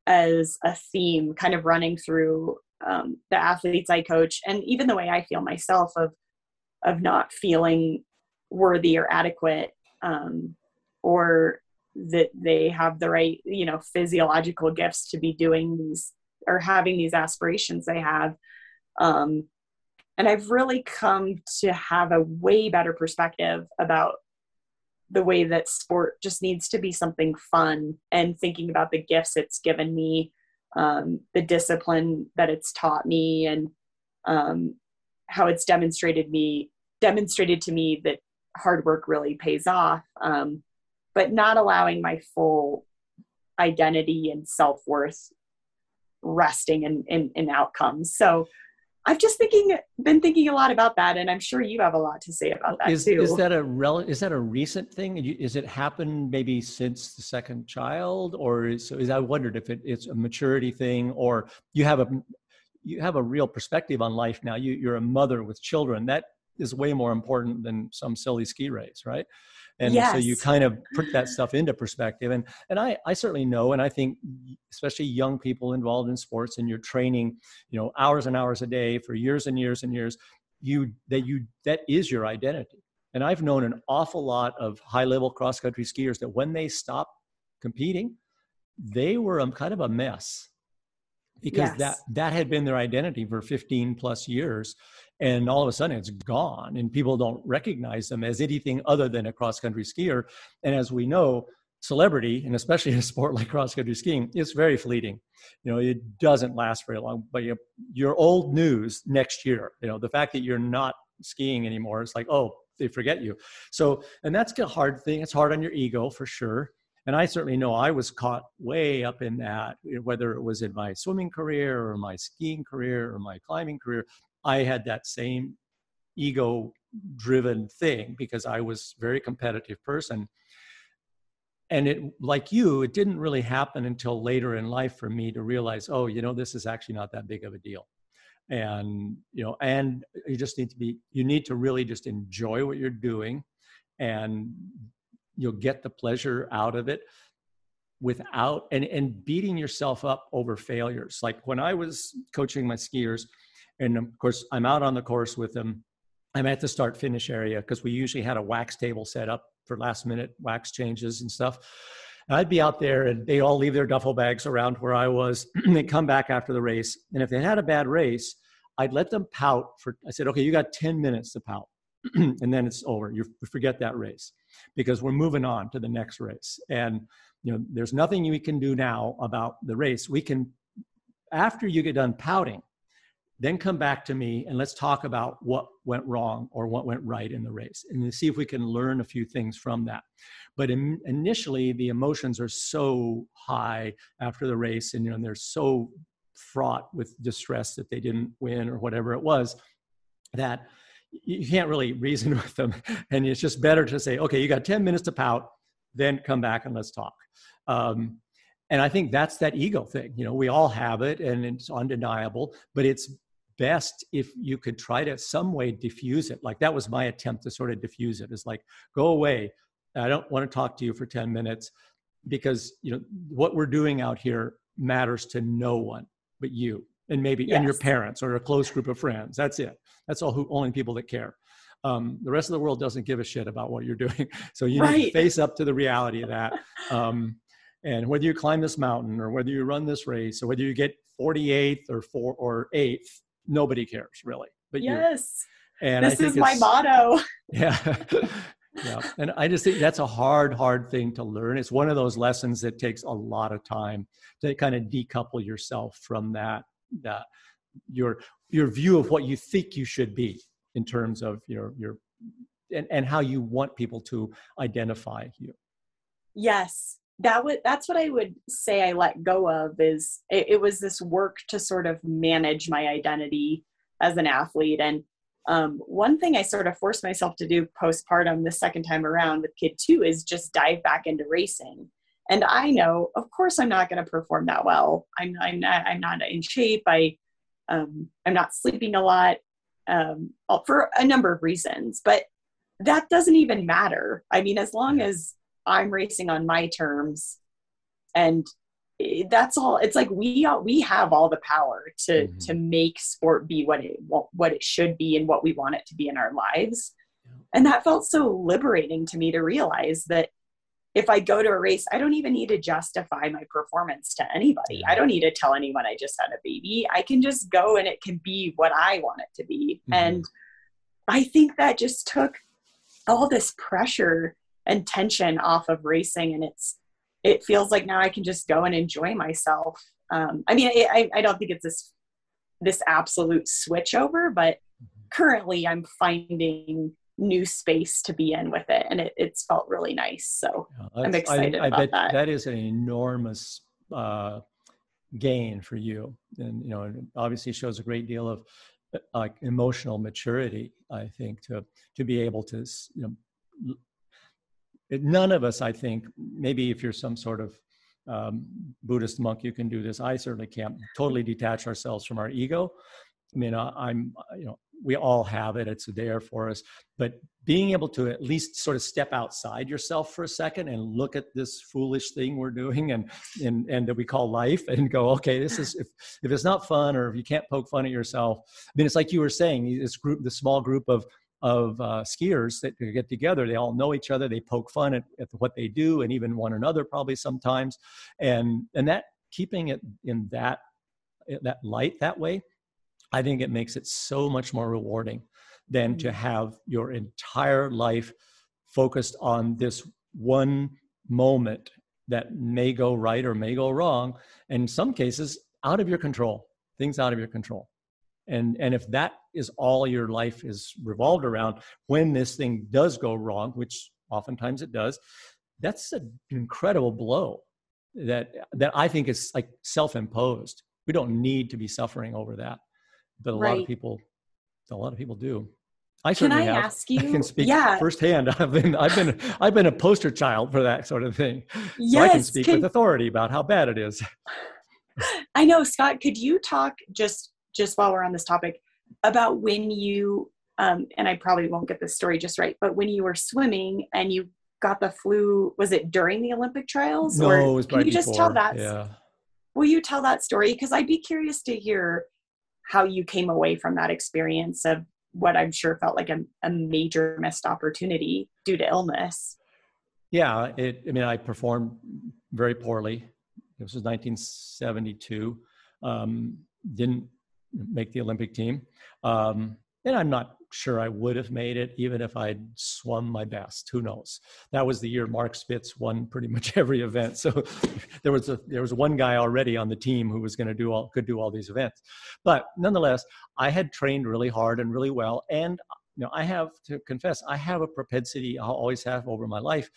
as a theme kind of running through the athletes I coach, and even the way I feel myself of not feeling worthy or adequate, or that they have the right, you know, physiological gifts to be doing these or having these aspirations they have. And I've really come to have a way better perspective about the way that sport just needs to be something fun, and thinking about the gifts it's given me, the discipline that it's taught me, and how it's demonstrated to me that hard work really pays off, but not allowing my full identity and self-worth resting in outcomes. So I've just been thinking a lot about that, and I'm sure you have a lot to say about that too. Is that a recent thing? Is it happened maybe since the second child, I wondered if it's a maturity thing, or you have a real perspective on life now. You're a mother with children. That is way more important than some silly ski race, right? And yes. So you kind of put that stuff into perspective. And I certainly know, and I think especially young people involved in sports, and you're training, you know, hours and hours a day for years and years and years, that is your identity. And I've known an awful lot of high-level cross-country skiers that when they stopped competing, they were kind of a mess, because yes. that had been their identity for 15 plus years. And all of a sudden it's gone, and people don't recognize them as anything other than a cross-country skier. And as we know, celebrity, and especially in a sport like cross-country skiing, it's very fleeting. You know, it doesn't last very long, but your old news next year, you know, the fact that you're not skiing anymore, it's like, oh, they forget you. So, and that's a hard thing. It's hard on your ego for sure. And I certainly know I was caught way up in that, whether it was in my swimming career or my skiing career or my climbing career. I had that same ego-driven thing because I was a very competitive person. And it, like you, it didn't really happen until later in life for me to realize, oh, you know, this is actually not that big of a deal. And, you know, and you just need to really just enjoy what you're doing, and you'll get the pleasure out of it without, and beating yourself up over failures. Like when I was coaching my skiers, and of course, I'm out on the course with them. I'm at the start-finish area because we usually had a wax table set up for last-minute wax changes and stuff. And I'd be out there, and they'd all leave their duffel bags around where I was. They'd come back after the race. And if they had a bad race, I'd let them pout. I said, okay, you got 10 minutes to pout. And then it's over. You forget that race because we're moving on to the next race. And you know, there's nothing we can do now about the race. We can, after you get done pouting, then come back to me and let's talk about what went wrong or what went right in the race, and see if we can learn a few things from that. But initially, the emotions are so high after the race, and you know, they're so fraught with distress that they didn't win or whatever it was, that you can't really reason with them. And it's just better to say, okay, you got 10 minutes to pout, then come back and let's talk. And I think that's that ego thing. You know, we all have it, and it's undeniable, but it's best if you could try to some way diffuse it. Like that was my attempt to sort of diffuse it. It's like, go away. I don't want to talk to you for 10 minutes because, you know, what we're doing out here matters to no one but you, and maybe yes. and your parents or a close group of friends. That's it. That's all only people that care. The rest of the world doesn't give a shit about what you're doing. So you right. need to face up to the reality of that. And whether you climb this mountain or whether you run this race or whether you get 48th or 8th, nobody cares really. But yes, you. And this is my motto. Yeah. Yeah. And I just think that's a hard thing to learn. It's one of those lessons that takes a lot of time to kind of decouple yourself from that your view of what you think you should be in terms of your and how you want people to identify you. Yes. That's what I would say I let go of, is it was this work to sort of manage my identity as an athlete. And one thing I sort of forced myself to do postpartum the second time around with kid 2 is just dive back into racing And I know, of course, I'm not going to perform that well. I'm not in shape. I'm not sleeping a lot, for a number of reasons, but that doesn't even matter. I mean, as long as I'm racing on my terms, and that's all, it's like, we have all the power to, mm-hmm. to make sport be what it should be and what we want it to be in our lives. Yeah. And that felt so liberating to me to realize that if I go to a race, I don't even need to justify my performance to anybody. I don't need to tell anyone I just had a baby. I can just go and it can be what I want it to be. Mm-hmm. And I think that just took all this pressure and tension off of racing. And it feels like now I can just go and enjoy myself. I mean, I don't think it's this absolute switch over, but currently I'm finding new space to be in with it, and it's felt really nice. So yeah, I'm excited about that. That is an enormous gain for you, and you know, it obviously shows a great deal of emotional maturity. I think to be able to, you know, none of us, I think, maybe if you're some sort of Buddhist monk, you can do this. I certainly can't totally detach ourselves from our ego. I mean, we all have it. It's there for us. But being able to at least sort of step outside yourself for a second and look at this foolish thing we're doing and that we call life, and go, okay, this is, if it's not fun, or if you can't poke fun at yourself. I mean, it's like you were saying, this small group of skiers that get together, they all know each other. They poke fun at what they do, and even one another probably sometimes. And that, keeping it in that light that way, I think it makes it so much more rewarding than mm-hmm. to have your entire life focused on this one moment that may go right or may go wrong. And in some cases, out of your control, things out of your control. And if that is all your life is revolved around, when this thing does go wrong, which oftentimes it does, that's an incredible blow that I think is like self-imposed. We don't need to be suffering over that. But a lot of people do. I certainly have. Can I ask you? I can speak firsthand. I've been a poster child for that sort of thing. Yes, so I can speak with authority about how bad it is. I know, Scott. Could you talk just while we're on this topic about when you and I probably won't get this story just right, but when you were swimming and you got the flu, was it during the Olympic trials? No, it was right before. Can you just tell that? Yeah. Will you tell that story? Because I'd be curious to hear how you came away from that experience of what I'm sure felt like a major missed opportunity due to illness. Yeah. I performed very poorly. This was 1972. Didn't make the Olympic team. And I'm not sure I would have made it even if I'd swum my best. Who knows? That was the year Mark Spitz won pretty much every event. So there was one guy already on the team who was going to do all these events. But nonetheless, I had trained really hard and really well. And you know, I have to confess, I have a propensity I always have over my life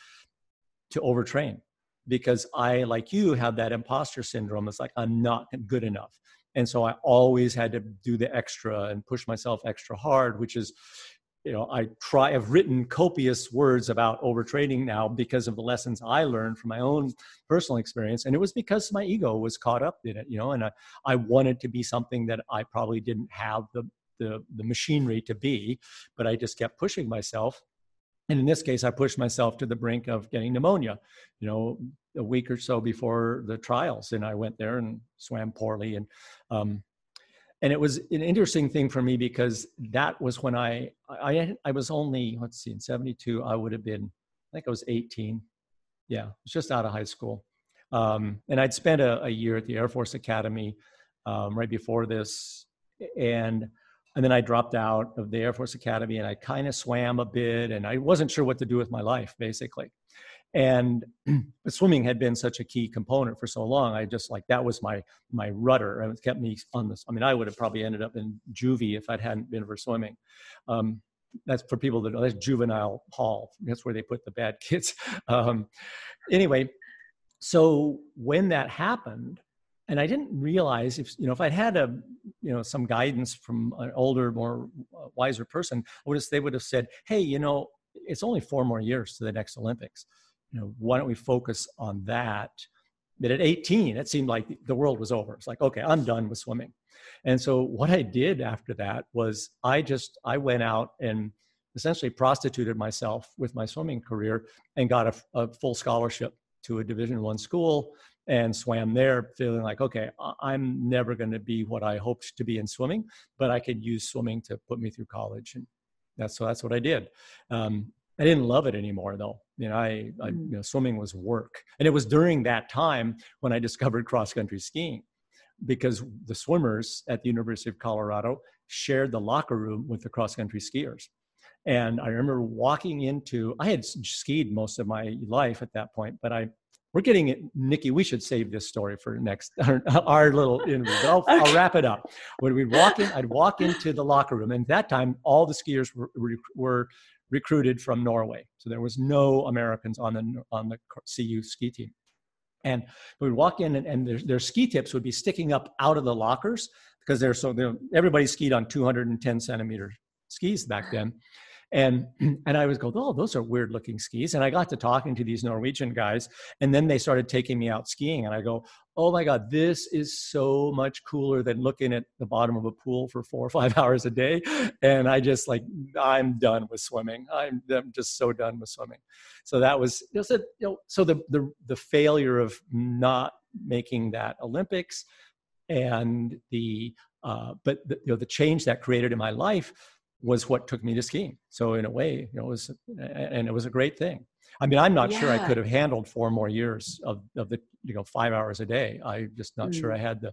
to overtrain, because I, like you, have that imposter syndrome. It's like, I'm not good enough. And so I always had to do the extra and push myself extra hard, which is, you know, I've written copious words about overtraining now because of the lessons I learned from my own personal experience. And it was because my ego was caught up in it, you know, and I wanted to be something that I probably didn't have the machinery to be, but I just kept pushing myself. And in this case, I pushed myself to the brink of getting pneumonia, you know, a week or so before the trials. And I went there and swam poorly. And it was an interesting thing for me, because that was when I was only, in 72, I would have been, I think I was 18. Yeah, I was just out of high school. And I'd spent a year at the Air Force Academy right before this. And then I dropped out of the Air Force Academy, and I kind of swam a bit, and I wasn't sure what to do with my life, basically. And but swimming had been such a key component for so long. I just that was my rudder, and it kept me on this. I mean, I would have probably ended up in juvie if I hadn't been for swimming. That's for people that know, that's juvenile hall. That's where they put the bad kids. Anyway, so when that happened, and I didn't realize if I'd had some guidance from an older, more wiser person, they would have said, hey, you know, it's only 4 more years to the next Olympics. you know, why don't we focus on that? But at 18, it seemed like the world was over. It's like, okay, I'm done with swimming. And so what I did after that was I went out and essentially prostituted myself with my swimming career and got a full scholarship to a Division I school and swam there, feeling like, okay, I'm never going to be what I hoped to be in swimming, but I could use swimming to put me through college. And that's what I did. I didn't love it anymore though. You know, you know, swimming was work. And it was during that time when I discovered cross-country skiing, because the swimmers at the University of Colorado shared the locker room with the cross-country skiers. And I remember walking into, I had skied most of my life at that point, but we're getting it, Nikki, we should save this story for next, our little interview, but I'll wrap it up. When we'd walk in, I'd walk into the locker room, and at that time, all the skiers were recruited from Norway. So there was no Americans on the CU ski team. And we'd walk in and their ski tips would be sticking up out of the lockers, because everybody skied on 210 centimeter skis back then. And I was going, oh, those are weird looking skis. And I got to talking to these Norwegian guys, and then they started taking me out skiing. And I go, oh my God, this is so much cooler than looking at the bottom of a pool for 4 or 5 hours a day. And I just I'm done with swimming. I'm just so done with swimming. So that was, so the failure of not making that Olympics, and the change that created in my life was what took me to skiing. So in a way, it was a great thing. I mean, I'm not sure I could have handled 4 more years of 5 hours a day. I'm just not sure I had the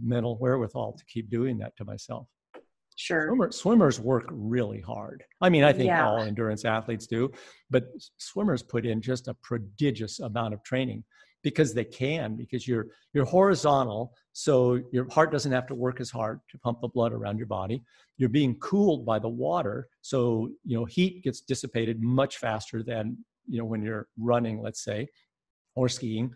mental wherewithal to keep doing that to myself. Sure. Swimmers work really hard. I mean, I think all endurance athletes do, but swimmers put in just a prodigious amount of training because you're horizontal. So your heart doesn't have to work as hard to pump the blood around your body. You're being cooled by the water. So, heat gets dissipated much faster than, when you're running, let's say, or skiing.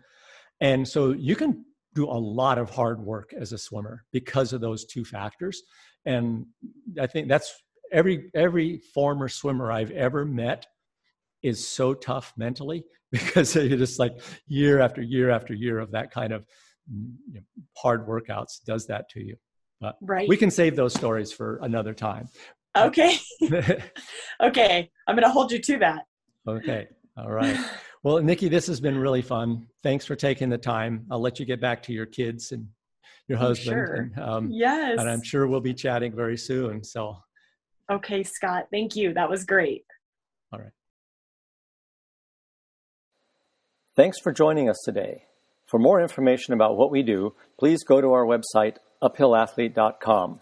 And so you can do a lot of hard work as a swimmer because of those two factors. And I think that's every former swimmer I've ever met is so tough mentally, because you're just year after year after year of that kind of hard workouts does that to you. But we can save those stories for another time. Okay. Okay. I'm going to hold you to that. Okay. All right. Well, Nikki, this has been really fun. Thanks for taking the time. I'll let you get back to your kids and your husband. Sure. And, yes. And I'm sure we'll be chatting very soon. So. Okay, Scott. Thank you. That was great. All right. Thanks for joining us today. For more information about what we do, please go to our website, uphillathlete.com.